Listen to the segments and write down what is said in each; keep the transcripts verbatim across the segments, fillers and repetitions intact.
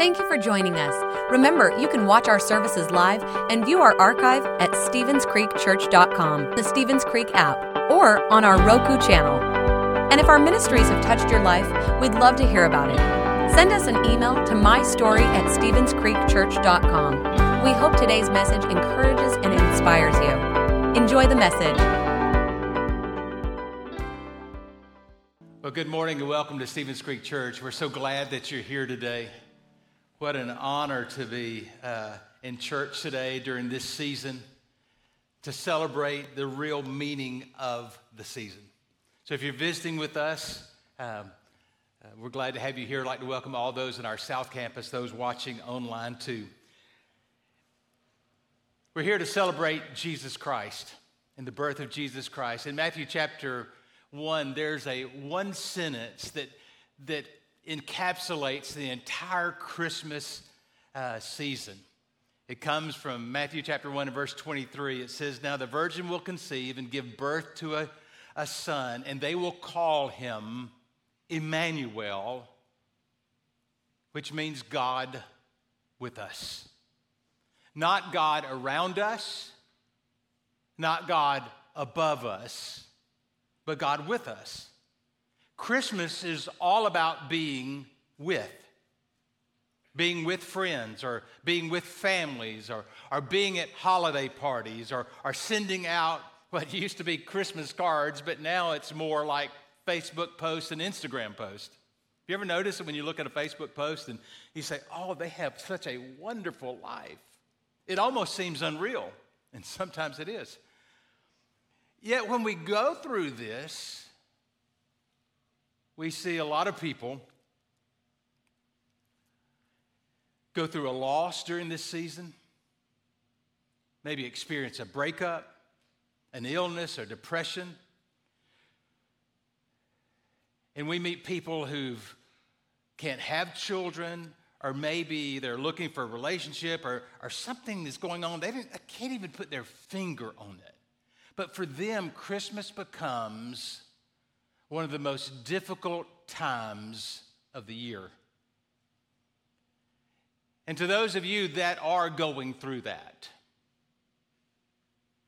Thank you for joining us. Remember, you can watch our services live and view our archive at stevens creek church dot com, the Stevens Creek app, or on our Roku channel. And if our ministries have touched your life, we'd love to hear about it. Send us an email to my story at stevens creek church dot com. We hope today's message encourages and inspires you. Enjoy the message. Well, good morning and welcome to Stevens Creek Church. We're so glad that you're here today. What an honor to be uh, in church today during this season to celebrate the real meaning of the season. So if you're visiting with us, um, uh, we're glad to have you here. I'd like to welcome all those in our South Campus, those watching online too. We're here to celebrate Jesus Christ and the birth of Jesus Christ. In Matthew chapter one, there's a one sentence that, that encapsulates the entire Christmas uh, season. It comes from Matthew chapter one and verse twenty-three. It says, "Now the virgin will conceive and give birth to a a son, and they will call him Emmanuel," which means God with us. Not God around us, not God above us, but God with us. Christmas is all about being with, being with friends, or being with families, or, or being at holiday parties, or, or sending out what used to be Christmas cards, but now it's more like Facebook posts and Instagram posts. You ever notice that when you look at a Facebook post and you say, "Oh, they have such a wonderful life"? It almost seems unreal, and sometimes it is. Yet when we go through this, we see a lot of people go through a loss during this season, maybe experience a breakup, an illness or depression. And we meet people who can't have children, or maybe they're looking for a relationship, or, or something that's going on. They didn't, I can't even put their finger on it. But for them, Christmas becomes one of the most difficult times of the year. And to those of you that are going through that,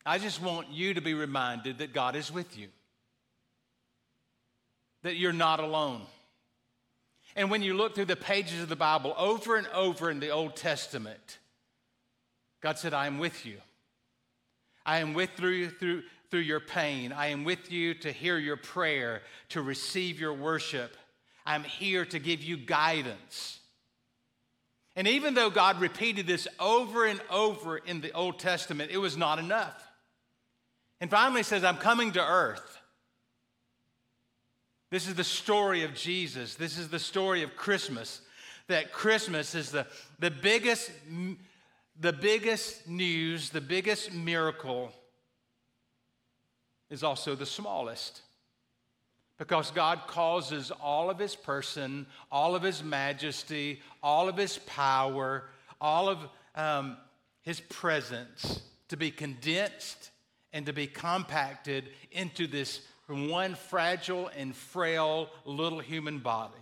I just want you to be reminded that God is with you, that you're not alone. And when you look through the pages of the Bible, over and over in the Old Testament, God said, "I am with you. I am with you through, through your pain. I am with you to hear your prayer, to receive your worship. I'm here to give you guidance." And even though God repeated this over and over in the Old Testament, it was not enough. And finally he says, "I'm coming to earth." This is the story of Jesus. This is the story of Christmas. That Christmas is the, the biggest, the biggest news, the biggest miracle is also the smallest. Because God causes all of his person, all of his majesty, all of his power, all of um, his presence to be condensed and to be compacted into this one fragile and frail little human body.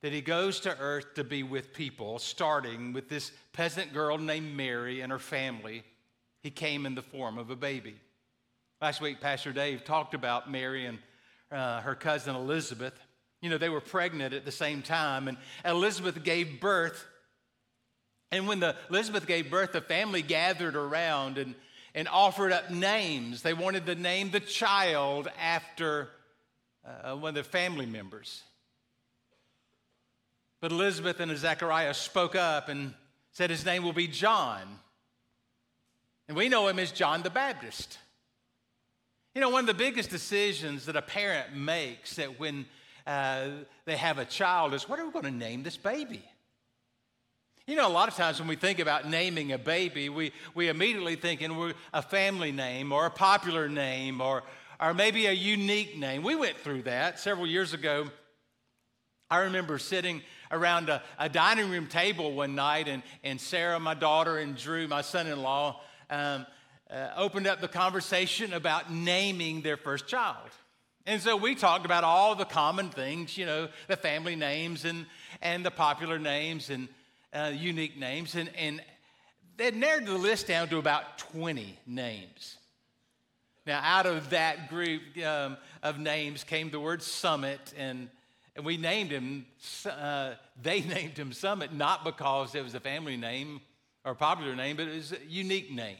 That he goes to earth to be with people, starting with this peasant girl named Mary and her family. He came in the form of a baby. Last week, Pastor Dave talked about Mary and Uh, her cousin Elizabeth. You know, they were pregnant at the same time, and Elizabeth gave birth. And when the, Elizabeth gave birth, the family gathered around and, and offered up names. They wanted to name the child after uh, one of their family members. But Elizabeth and Zechariah spoke up and said his name will be John. And we know him as John the Baptist. You know, one of the biggest decisions that a parent makes that when uh, they have a child is, what are we going to name this baby? You know, a lot of times when we think about naming a baby, we, we immediately think in a family name or a popular name or, or maybe a unique name. We went through that several years ago. I remember sitting around a, a dining room table one night, and, and Sarah, my daughter, and Drew, my son-in-law, um, Uh, opened up the conversation about naming their first child. And so we talked about all the common things, you know, the family names and and the popular names and uh, unique names. And, and they narrowed the list down to about twenty names. Now, out of that group um, of names came the word Summit, and, and we named him, uh, they named him Summit, not because it was a family name or popular name, but it was a unique name.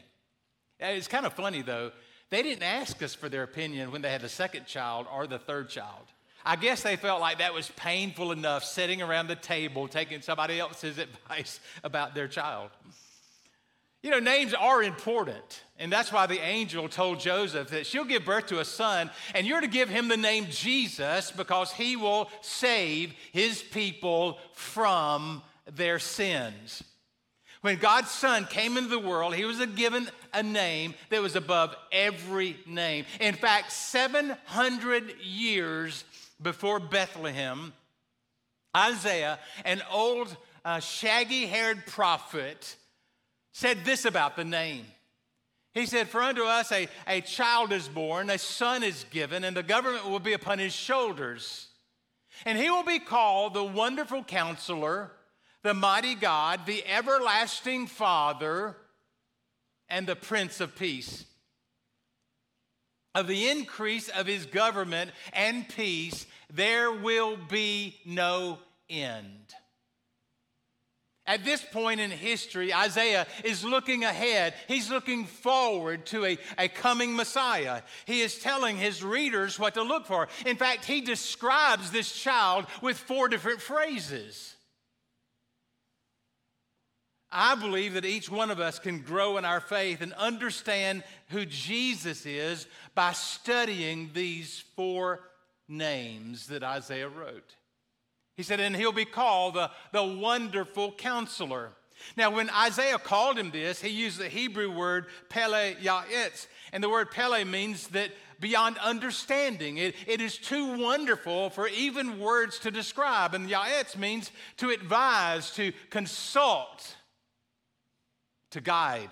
And it's kind of funny, though. They didn't ask us for their opinion when they had the second child or the third child. I guess they felt like that was painful enough, sitting around the table, taking somebody else's advice about their child. You know, names are important, and that's why the angel told Joseph that she'll give birth to a son, and you're to give him the name Jesus because he will save his people from their sins. When God's son came into the world, he was given a name that was above every name. In fact, seven hundred years before Bethlehem, Isaiah, an old uh, shaggy-haired prophet, said this about the name. He said, "For unto us a, a child is born, a son is given, and the government will be upon his shoulders. And he will be called the Wonderful Counselor, the Mighty God, the Everlasting Father, and the Prince of Peace. Of the increase of his government and peace, there will be no end." At this point in history, Isaiah is looking ahead. He's looking forward to a, a coming Messiah. He is telling his readers what to look for. In fact, he describes this child with four different phrases. I believe that each one of us can grow in our faith and understand who Jesus is by studying these four names that Isaiah wrote. He said, and he'll be called the, the Wonderful Counselor. Now, when Isaiah called him this, he used the Hebrew word pele ya'etz, and the word pele means that beyond understanding. It, it is too wonderful for even words to describe, and ya'etz means to advise, to consult, to guide.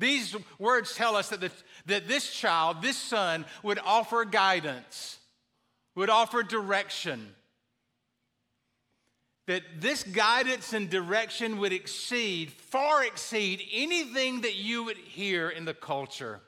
These words tell us that, the, that this child, this son, would offer guidance, would offer direction, that this guidance and direction would exceed, far exceed anything that you would hear in the culture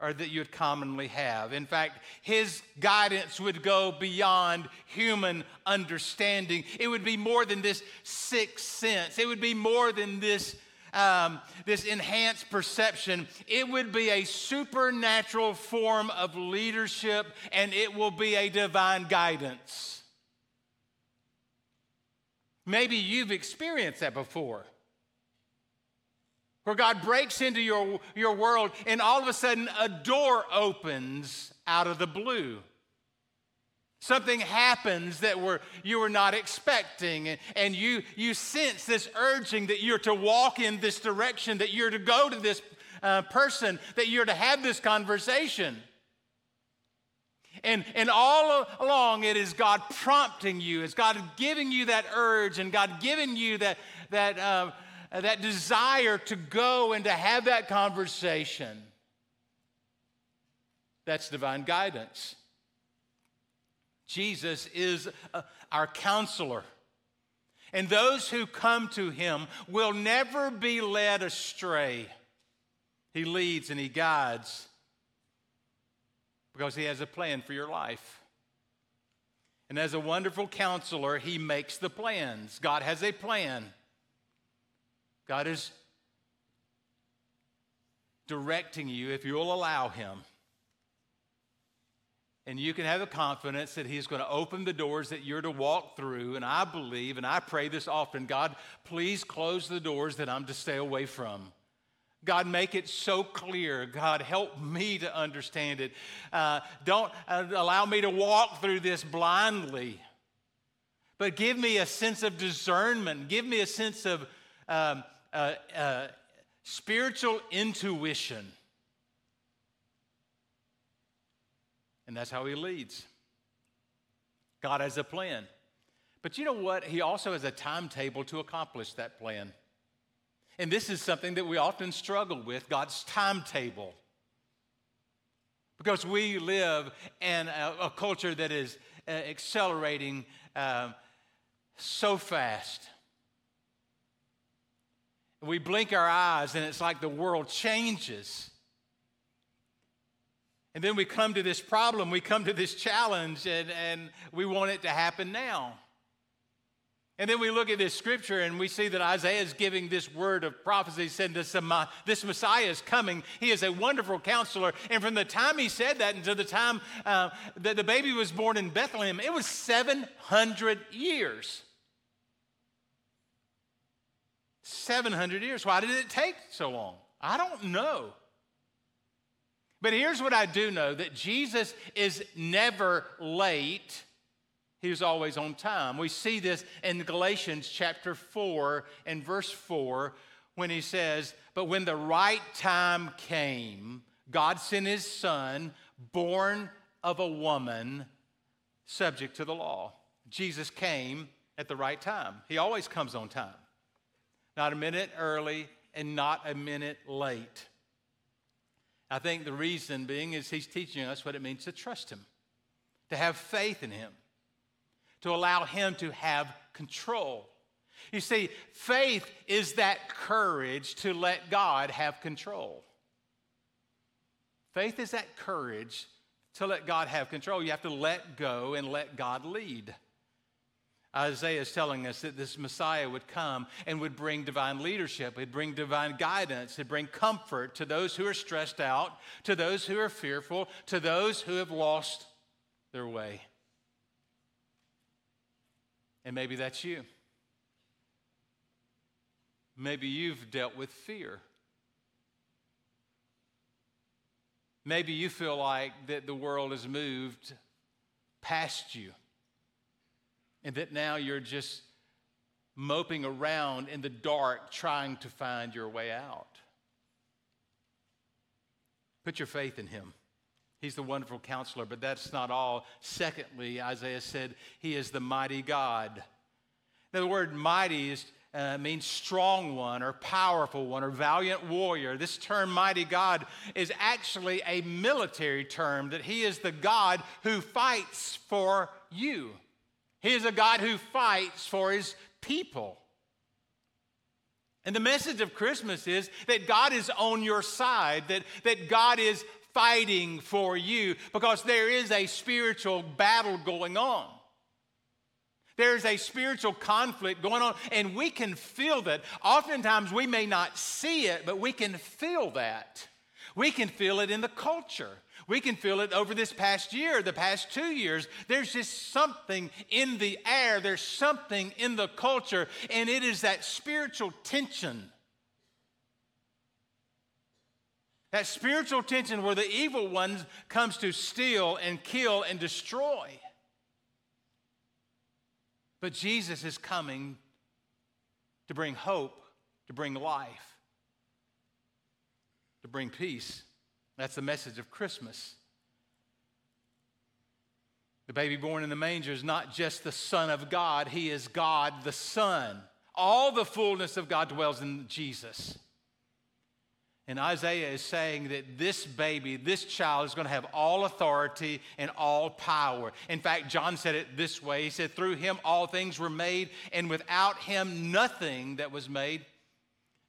or that you would commonly have. In fact, his guidance would go beyond human understanding. It would be more than this sixth sense. It would be more than this Um, this enhanced perception. It would be a supernatural form of leadership, and it will be a divine guidance. Maybe you've experienced that before, where God breaks into your, your world, and all of a sudden a door opens out of the blue. Something happens that were, you were not expecting, and, and you, you sense this urging that you're to walk in this direction, that you're to go to this uh, person, that you're to have this conversation. And, and all along, it is God prompting you. It's God giving you that urge, and God giving you that, that, uh, that desire to go and to have that conversation. That's divine guidance. Jesus is our counselor, and those who come to him will never be led astray. He leads and he guides because he has a plan for your life. And as a wonderful counselor, he makes the plans. God has a plan. God is directing you if you'll allow him. And you can have the confidence that he's going to open the doors that you're to walk through. And I believe, and I pray this often, God, please close the doors that I'm to stay away from. God, make it so clear. God, help me to understand it. Uh, don't uh, allow me to walk through this blindly. But give me a sense of discernment. Give me a sense of um, uh, uh, spiritual intuition. And that's how he leads. God has a plan. But you know what? He also has a timetable to accomplish that plan. And this is something that we often struggle with, God's timetable. because we live in a, a culture that is uh, accelerating uh, so fast. We blink our eyes, and it's like the world changes. And then we come to this problem, we come to this challenge, and, and we want it to happen now. And then we look at this scripture, and we see that Isaiah is giving this word of prophecy, saying this, this Messiah is coming. He is a wonderful counselor. And from the time he said that until the time uh, that the baby was born in Bethlehem, it was seven hundred years. seven hundred years. Why did it take so long? I don't know. But here's what I do know, that Jesus is never late. He was always on time. We see this in Galatians chapter four and verse four when he says, "But when the right time came, God sent his son, born of a woman, subject to the law." Jesus came at the right time. He always comes on time. Not a minute early and not a minute late. I think the reason being is he's teaching us what it means to trust him, to have faith in him, to allow him to have control. You see, faith is that courage to let God have control. Faith is that courage to let God have control. You have to let go and let God lead. Isaiah is telling us that this Messiah would come and would bring divine leadership, would bring divine guidance, would bring comfort to those who are stressed out, to those who are fearful, to those who have lost their way. And maybe that's you. Maybe you've dealt with fear. Maybe you feel like that the world has moved past you, and that now you're just moping around in the dark trying to find your way out. Put your faith in him. He's the wonderful counselor, but that's not all. Secondly, Isaiah said, he is the mighty God. Now, the word mighty is, uh, means strong one or powerful one or valiant warrior. This term mighty God is actually a military term, that he is the God who fights for you. He is a God who fights for his people. And the message of Christmas is that God is on your side, that, that God is fighting for you, because there is a spiritual battle going on. There is a spiritual conflict going on, and we can feel that. Oftentimes we may not see it, but we can feel that. We can feel it in the culture. We can feel it over this past year, the past two years. There's just something in the air. There's something in the culture, and it is that spiritual tension. That spiritual tension where the evil one comes to steal and kill and destroy. But Jesus is coming to bring hope, to bring life, to bring peace. That's the message of Christmas. The baby born in the manger is not just the Son of God. He is God the Son. All the fullness of God dwells in Jesus. And Isaiah is saying that this baby, this child, is going to have all authority and all power. In fact, John said it this way. He said, "Through him all things were made, and without him nothing that was made,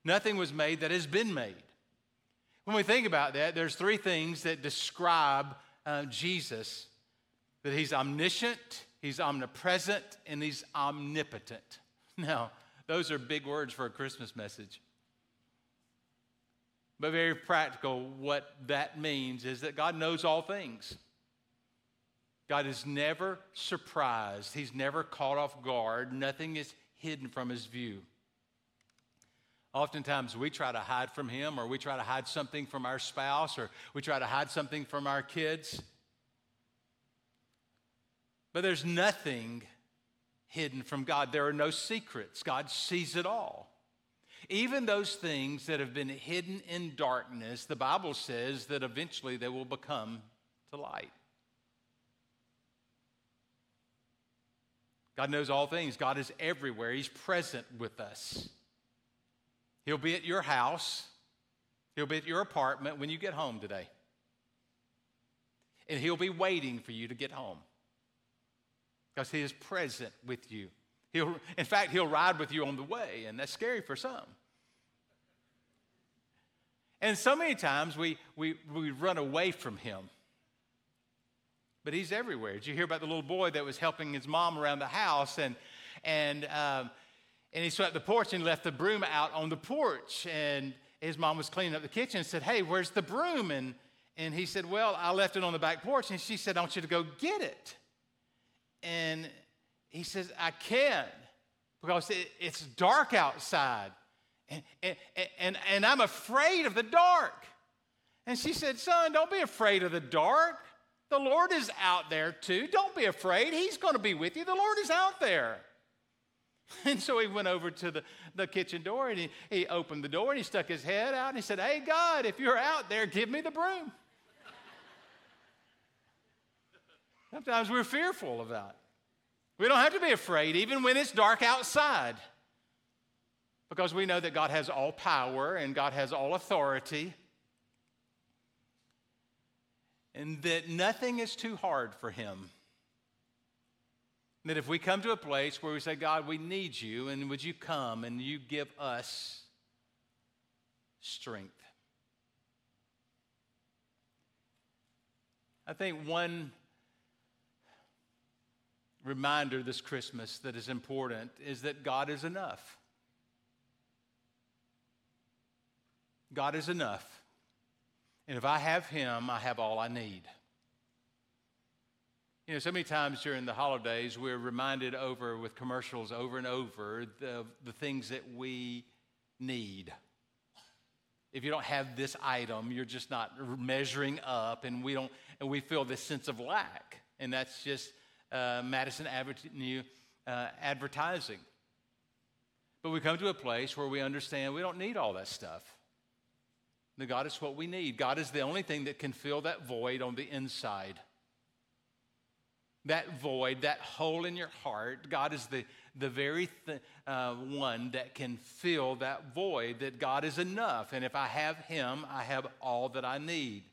nothing was made that has been made." When we think about that, there's three things that describe uh, Jesus, that he's omniscient, he's omnipresent, and he's omnipotent. Now, those are big words for a Christmas message. But very practical, what that means is that God knows all things. God is never surprised. He's never caught off guard. Nothing is hidden from his view. Oftentimes we try to hide from him, or we try to hide something from our spouse, or we try to hide something from our kids. But there's nothing hidden from God. There are no secrets. God sees it all. Even those things that have been hidden in darkness, the Bible says that eventually they will become to light. God knows all things. God is everywhere. He's present with us. He'll be at your house. He'll be at your apartment when you get home today. and he'll be waiting for you to get home because he is present with you. He'll, in fact, he'll ride with you on the way, and that's scary for some. And so many times we, we, we run away from him. But he's everywhere. Did you hear about the little boy that was helping his mom around the house? And and um, and he swept the porch and left the broom out on the porch. And his mom was cleaning up the kitchen and said, "Hey, where's the broom?" And, and he said, "Well, I left it on the back porch." And she said, "I want you to go get it." And he says, "I can't because it, it's dark outside. And, and, and, and I'm afraid of the dark." And she said, "Son, don't be afraid of the dark. The Lord is out there too. Don't be afraid. He's going to be with you. The Lord is out there." And so he went over to the, the kitchen door, and he, he opened the door, and he stuck his head out, and he said, "Hey, God, if you're out there, give me the broom." Sometimes we're fearful of that. We don't have to be afraid, even when it's dark outside, because we know that God has all power and God has all authority, and that nothing is too hard for him. That if we come to a place where we say, "God, we need you, and would you come and you give us strength?" I think one reminder this Christmas that is important is that God is enough. God is enough. And if I have him, I have all I need. You know, so many times during the holidays, we're reminded over with commercials over and over of the, the things that we need. If you don't have this item, you're just not measuring up, and we don't, and we feel this sense of lack. And that's just uh, Madison Avenue uh, advertising. But we come to a place where we understand we don't need all that stuff. That God is what we need. God is the only thing that can fill that void on the inside. That void, that hole in your heart, God is the, the very th- uh, one that can fill that void, that God is enough. And if I have him, I have all that I need.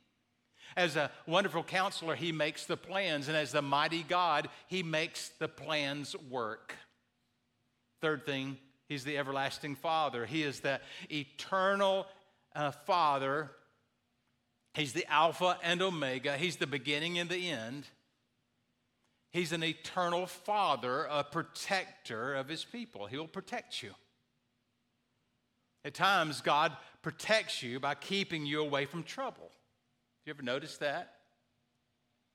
As a wonderful counselor, he makes the plans. And as the mighty God, he makes the plans work. Third thing, he's the everlasting Father. He is the eternal uh, Father. He's the Alpha and Omega. He's the beginning and the end. He's an eternal Father, a protector of his people. He'll protect you. At times, God protects you by keeping you away from trouble. Have you ever noticed that?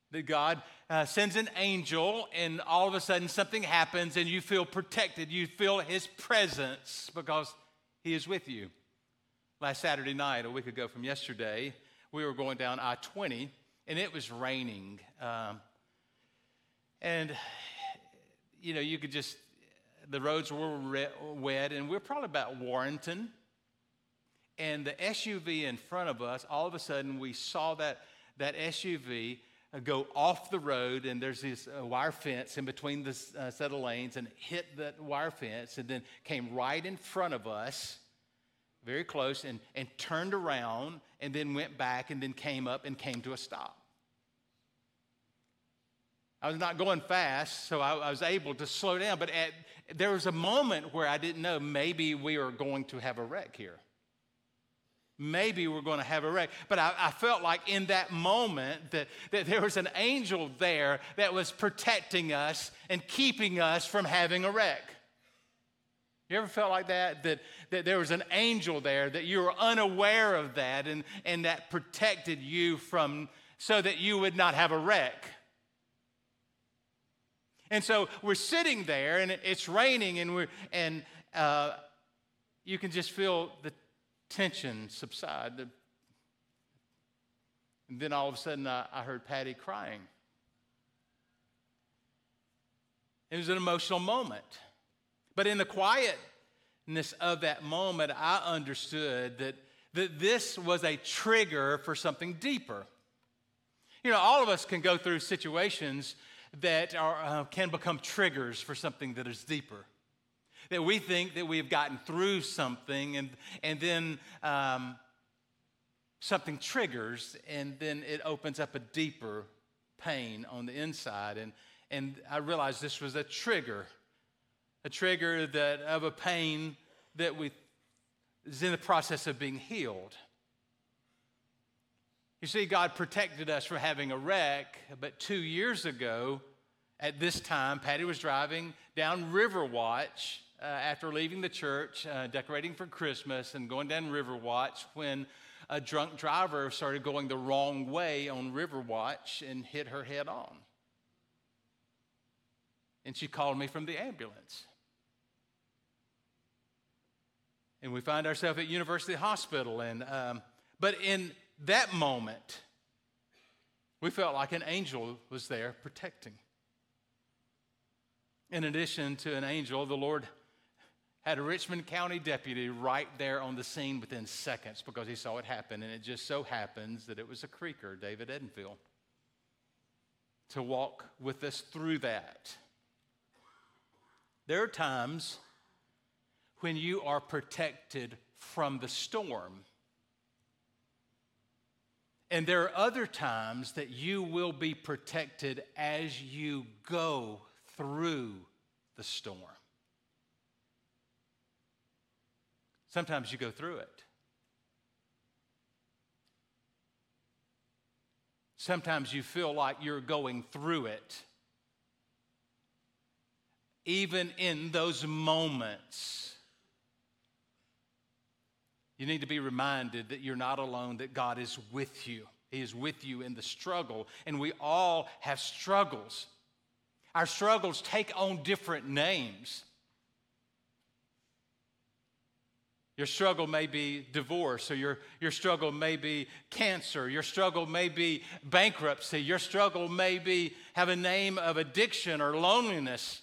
That God uh, sends an angel, and all of a sudden something happens, and you feel protected. You feel his presence because he is with you. Last Saturday night, a week ago from yesterday, we were going down I twenty, and it was raining. Um, And, you know, you could just, the roads were re- wet, and we're probably about Warrenton. And the S U V in front of us, all of a sudden we saw that, that S U V go off the road, and there's this uh, wire fence in between the uh, set of lanes, and hit the wire fence, and then came right in front of us, very close, and, and turned around, and then went back, and then came up and came to a stop. I was not going fast, so I, I was able to slow down. But at, there was a moment where I didn't know, maybe we are going to have a wreck here. Maybe we're going to have a wreck. But I, I felt like in that moment that, that there was an angel there that was protecting us and keeping us from having a wreck. You ever felt like that? That, that there was an angel there, that you were unaware of that, and, and that protected you from, so that you would not have a wreck. And so we're sitting there, and it's raining, and we're and uh, you can just feel the tension subside. And then all of a sudden, I, I heard Patty crying. It was an emotional moment, but in the quietness of that moment, I understood that that this was a trigger for something deeper. You know, all of us can go through situations that are, uh, can become triggers for something that is deeper. That we think that we've gotten through something, and and then um, something triggers, and then it opens up a deeper pain on the inside. And and I realized this was a trigger, a trigger that of a pain that we is in the process of being healed. You see, God protected us from having a wreck, but two years ago, at this time, Patty was driving down Riverwatch uh, after leaving the church, uh, decorating for Christmas, and going down Riverwatch when a drunk driver started going the wrong way on Riverwatch and hit her head on. And she called me from the ambulance. And we find ourselves at University Hospital. And um, but in that moment, we felt like an angel was there protecting. In addition to an angel, the Lord had a Richmond County deputy right there on the scene within seconds because he saw it happen, and it just so happens that it was a creaker, David Edenfield, to walk with us through that. There are times when you are protected from the storm, and there are other times that you will be protected as you go through the storm. Sometimes you go through it. Sometimes you feel like you're going through it. Even in those moments, you need to be reminded that you're not alone, that God is with you. He is with you in the struggle, and we all have struggles. Our struggles take on different names. Your struggle may be divorce, or your, your struggle may be cancer. Your struggle may be bankruptcy. Your struggle may be have a name of addiction or loneliness.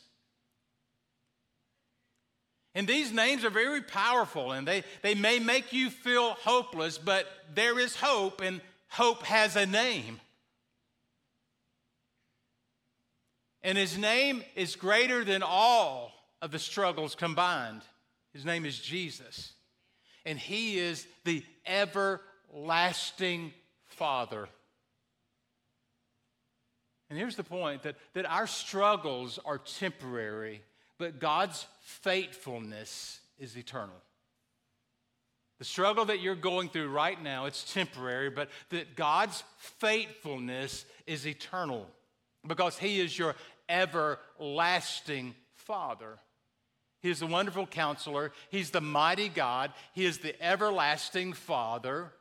And these names are very powerful, and they, they may make you feel hopeless, but there is hope, and hope has a name. And his name is greater than all of the struggles combined. His name is Jesus. And he is the everlasting Father. And here's the point, that, that our struggles are temporary, but God's faithfulness is eternal. The struggle that you're going through right now, it's temporary, but that God's faithfulness is eternal because he is your everlasting Father. He is the wonderful counselor. He's the mighty God. He is the everlasting Father.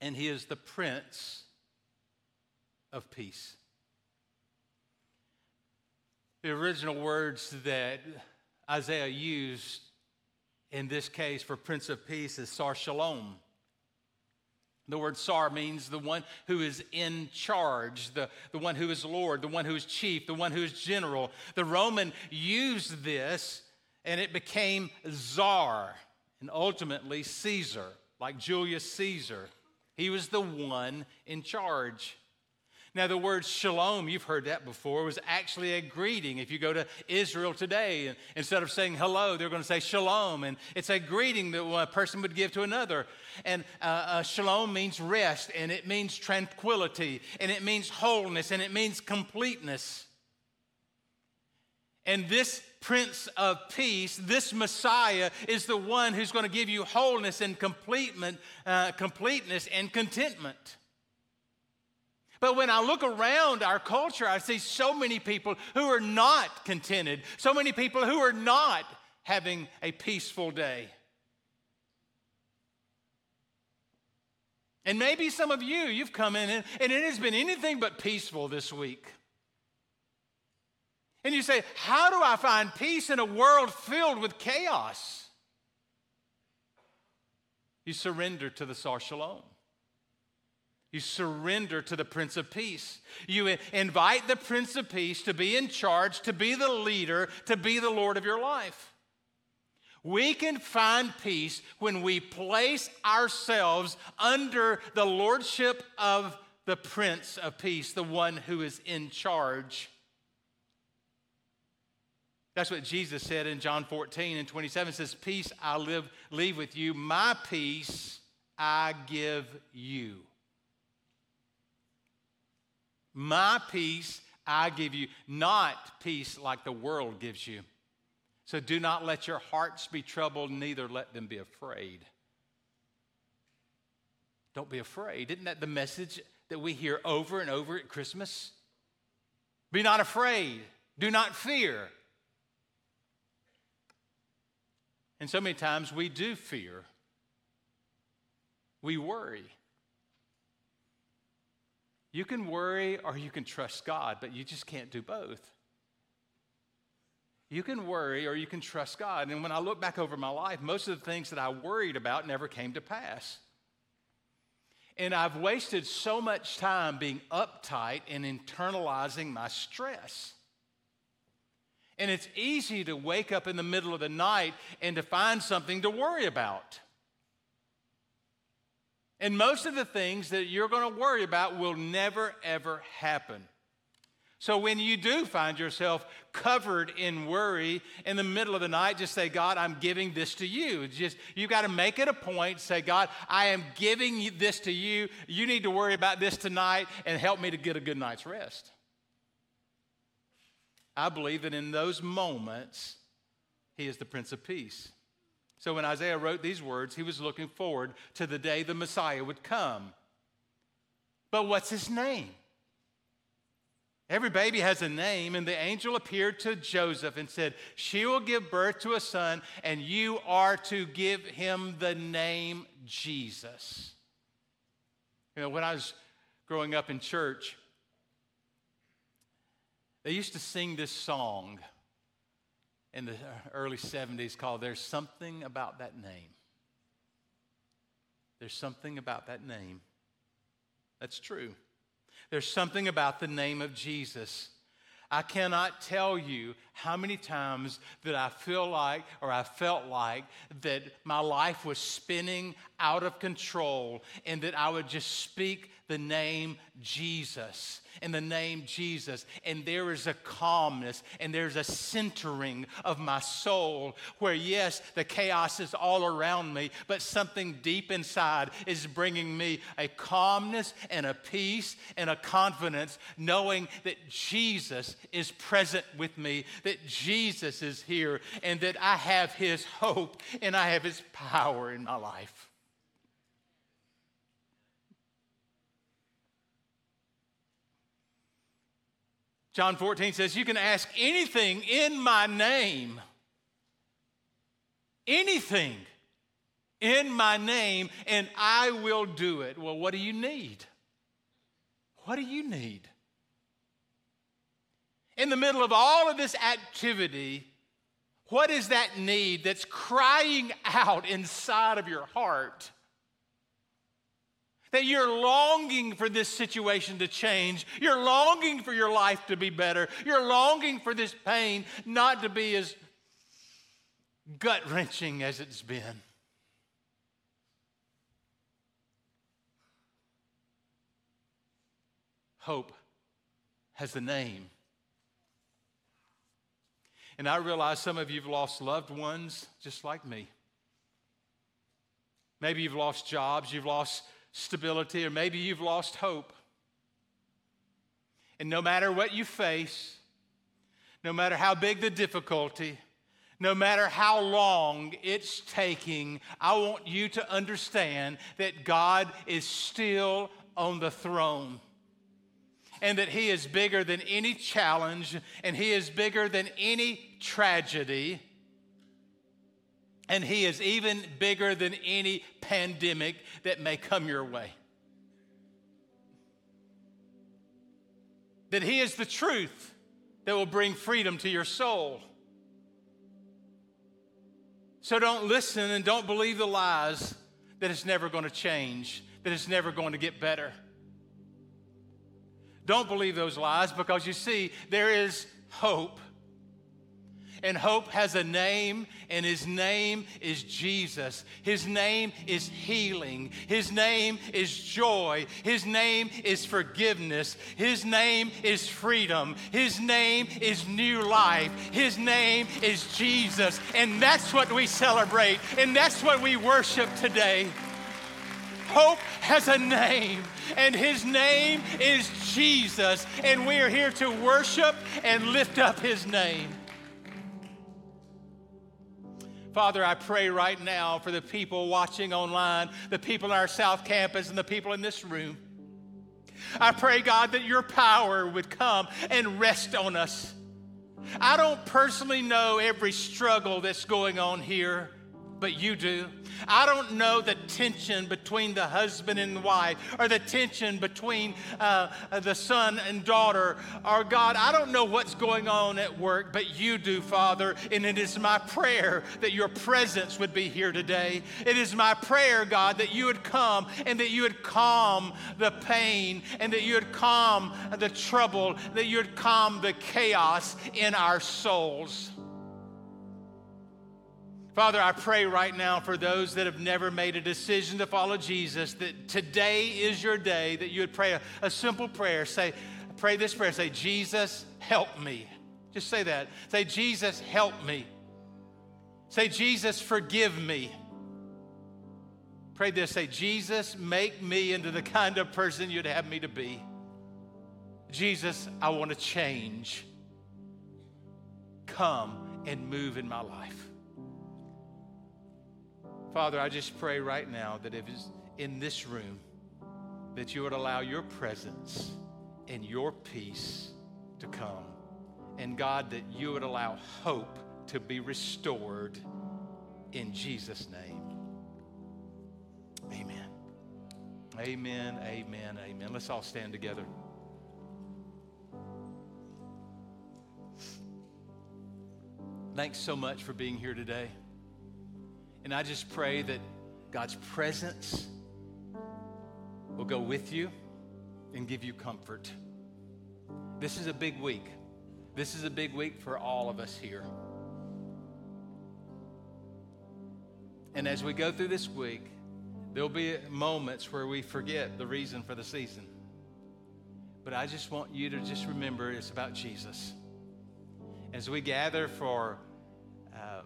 And he is the Prince of Peace. The original words that Isaiah used in this case for Prince of Peace is Sar Shalom. The word Tsar means the one who is in charge, the, the one who is Lord, the one who is chief, the one who is general. The Roman used this, and it became Tsar, and ultimately Caesar, like Julius Caesar. He was the one in charge. Now, the word shalom, you've heard that before, was actually a greeting. If you go to Israel today, and instead of saying hello, they're going to say shalom. And it's a greeting that one person would give to another. And uh, uh, shalom means rest, and it means tranquility, and it means wholeness, and it means completeness. And this Prince of Peace, this Messiah, is the one who's going to give you wholeness and completement, uh, completeness and contentment. But when I look around our culture, I see so many people who are not contented, so many people who are not having a peaceful day. And maybe some of you, you've come in and, and it has been anything but peaceful this week. And you say, how do I find peace in a world filled with chaos? You surrender to the Sar Shalom. You surrender to the Prince of Peace. You invite the Prince of Peace to be in charge, to be the leader, to be the Lord of your life. We can find peace when we place ourselves under the lordship of the Prince of Peace, the one who is in charge. That's what Jesus said in John fourteen and twenty-seven. It says, peace I live, leave with you. My peace I give you. My peace I give you, not peace like the world gives you. So do not let your hearts be troubled, neither let them be afraid. Don't be afraid. Isn't that the message that we hear over and over at Christmas? Be not afraid. Do not fear. And so many times we do fear. We worry. You can worry or you can trust God, but you just can't do both. You can worry or you can trust God. And when I look back over my life, most of the things that I worried about never came to pass. And I've wasted so much time being uptight and internalizing my stress. And it's easy to wake up in the middle of the night and to find something to worry about. And most of the things that you're going to worry about will never, ever happen. So when you do find yourself covered in worry in the middle of the night, just say, God, I'm giving this to you. Just, you got to make it a point. Say, God, I am giving you this to you. You need to worry about this tonight and help me to get a good night's rest. I believe that in those moments, he is the Prince of Peace. So when Isaiah wrote these words, he was looking forward to the day the Messiah would come. But what's his name? Every baby has a name, and the angel appeared to Joseph and said, she will give birth to a son, and you are to give him the name Jesus. You know, when I was growing up in church, they used to sing this song in the early seventies called, There's Something About That Name. There's something about that name. That's true. There's something about the name of Jesus. I cannot tell you how many times that I feel like or I felt like that my life was spinning out of control and that I would just speak the name Jesus and the name Jesus. And there is a calmness and there's a centering of my soul where, yes, the chaos is all around me, but something deep inside is bringing me a calmness and a peace and a confidence, knowing that Jesus is present with me, that Jesus is here, and that I have his hope and I have his power in my life. John fourteen says, you can ask anything in my name. Anything in my name, and I will do it. Well, what do you need? What do you need? In the middle of all of this activity, what is that need that's crying out inside of your heart? That you're longing for this situation to change. You're longing for your life to be better. You're longing for this pain not to be as gut-wrenching as it's been. Hope has the name. And I realize some of you have lost loved ones just like me. Maybe you've lost jobs, you've lost stability, or maybe you've lost hope. And no matter what you face, no matter how big the difficulty, no matter how long it's taking, I want you to understand that God is still on the throne. And that he is bigger than any challenge, and he is bigger than any tragedy, and he is even bigger than any pandemic that may come your way. That he is the truth that will bring freedom to your soul. So don't listen and don't believe the lies that it's never going to change, that it's never going to get better. Don't believe those lies, because you see, there is hope. And hope has a name, and his name is Jesus. His name is healing. His name is joy. His name is forgiveness. His name is freedom. His name is new life. His name is Jesus. And that's what we celebrate, and that's what we worship today. hope has a name, and his name is Jesus, and we are here to worship and lift up his name. Father, I pray right now for the people watching online, the people in our South Campus, and the people in this room. I pray, God, that your power would come and rest on us. I don't personally know every struggle that's going on here, but you do. I don't know the tension between the husband and the wife, or the tension between uh, the son and daughter, or God, I don't know what's going on at work, but you do, Father, and it is my prayer that your presence would be here today. It is my prayer, God, that you would come and that you would calm the pain, and that you would calm the trouble, that you would calm the chaos in our souls. Father, I pray right now for those that have never made a decision to follow Jesus, that today is your day, that you would pray a, a simple prayer. Say, pray this prayer. Say, Jesus, help me. Just say that. Say, Jesus, help me. Say, Jesus, forgive me. Pray this. Say, Jesus, make me into the kind of person you'd have me to be. Jesus, I want to change. Come and move in my life. Father, I just pray right now that if it's in this room, that you would allow your presence and your peace to come. And God, that you would allow hope to be restored in Jesus' name. Amen. Amen, amen, amen. Let's all stand together. Thanks so much for being here today. And I just pray that God's presence will go with you and give you comfort. This is a big week. This is a big week for all of us here. And as we go through this week, there'll be moments where we forget the reason for the season. But I just want you to just remember it's about Jesus. As we gather for uh,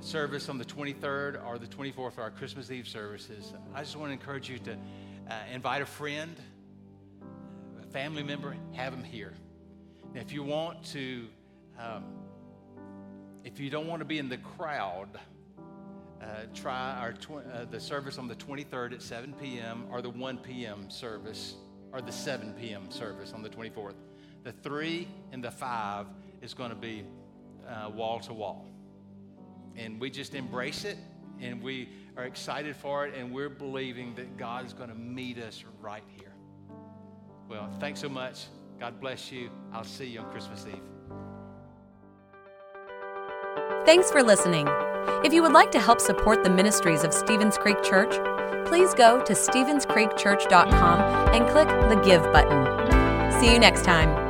service on the twenty-third or the twenty-fourth for our Christmas Eve services, I just want to encourage you to uh, invite a friend, a family member, have them here. Now, if you want to, um, if you don't want to be in the crowd, uh, try our tw- uh, the service on the twenty-third at seven p.m. or the one p.m. service or the seven p.m. service on the twenty-fourth. The three and the five is going to be uh, wall to wall. And we just embrace it, and we are excited for it, and we're believing that God is going to meet us right here. Well, thanks so much. God bless you. I'll see you on Christmas Eve. Thanks for listening. If you would like to help support the ministries of Stevens Creek Church, please go to stevens creek church dot com and click the Give button. See you next time.